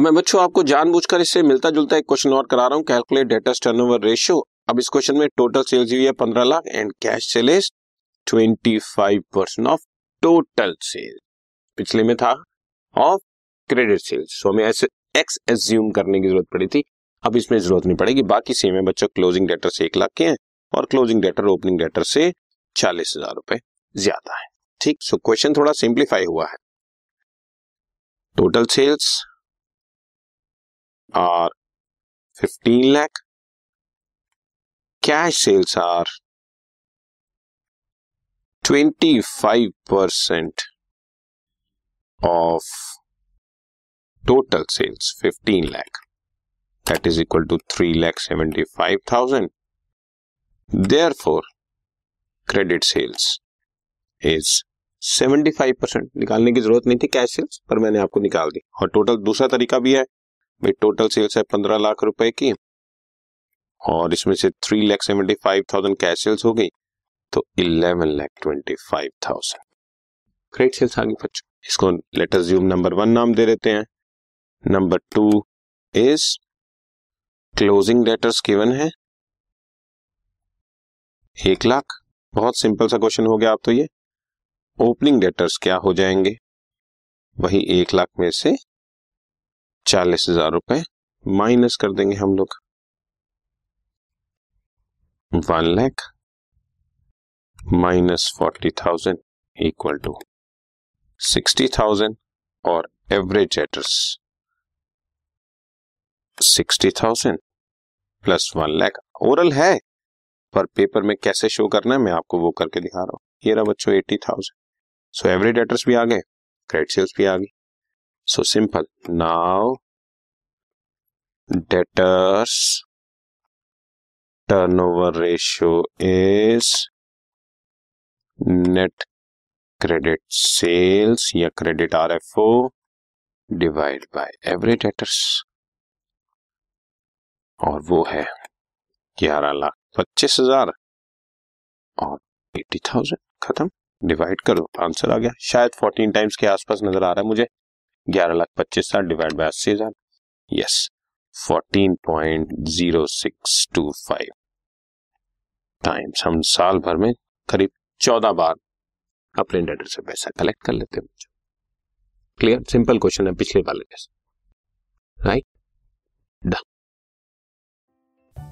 अब मैं बच्चों आपको जानबूझकर इससे मिलता जुलता एक क्वेश्चन और करा रहा हूँ, कैलकुलेट डेटर्स टर्नओवर रेशियो। अब इस क्वेश्चन में टोटल सेल्स हुई है 15 lakh and cash sale is 25% of total sale, पिछले में था ऑफ क्रेडिट सेल्स, तो हमें ऐसे एक्स एज्यूम करने की जरूरत पड़ी थी, अब इसमें जरूरत नहीं पड़ेगी। बाकी सेम है बच्चों, क्लोजिंग डेटर्स 1 लाख के हैं और क्लोजिंग डेटर ओपनिंग डेटर से 40,000 रुपए ज्यादा है। ठीक, सो क्वेश्चन थोड़ा सिंप्लीफाई हुआ है। Total sales are 15 lakh, cash sales are 25% of total sales 15 lakh, that is equal to 3,75,000. Therefore, credit sales is 75%. निकालने की जरूरत नहीं थी कैश सेल्स, पर मैंने आपको निकाल दी। और टोटल दूसरा तरीका भी है भाई, टोटल सेल्स है 15 लाख रुपए की और इसमें से 3,75,000 कैश सेल्स हो गई तो 11,25,000 क्रेडिट सेल्स आ गई बच्चों। इसको लेट अस अज्यूम नंबर 1 नाम दे देते हैं। Number 2 is closing debtors given है 1 लाख, बहुत सिंपल सा क्वेश्चन हो गया आप तो ये। ओपनिंग डेटर्स क्या हो जाएंगे, वही 1 लाख में से 40,000 रुपए माइनस कर देंगे हम लोग, 1 लाख माइनस 40,000 इक्वल टू 60,000 और average debtors 60,000 plus 1 lakh. Oral है पर पेपर में कैसे शो करना है मैं आपको वो करके दिखा रहा हूँ। ये रहा बच्चों 80,000, सो एवरेज डेटर्स भी आ गए, क्रेडिट सेल्स भी आ गई। So simple, now debtors turnover ratio is net credit sales या credit RFO divide by average debtors, और वो है 11,25,000 और 80,000। खत्म, डिवाइड करो, आंसर आ गया। शायद 14 टाइम्स के आसपास नजर आ रहा है मुझे, 11,25,000 डिवाइड बाय 80,000, यस 14.0625 टाइम्स। हम साल भर में करीब 14 बार अपने डेटर से पैसा कलेक्ट कर लेते हैं। क्लियर, सिंपल क्वेश्चन है पिछले वाले जैसा, राइट डन।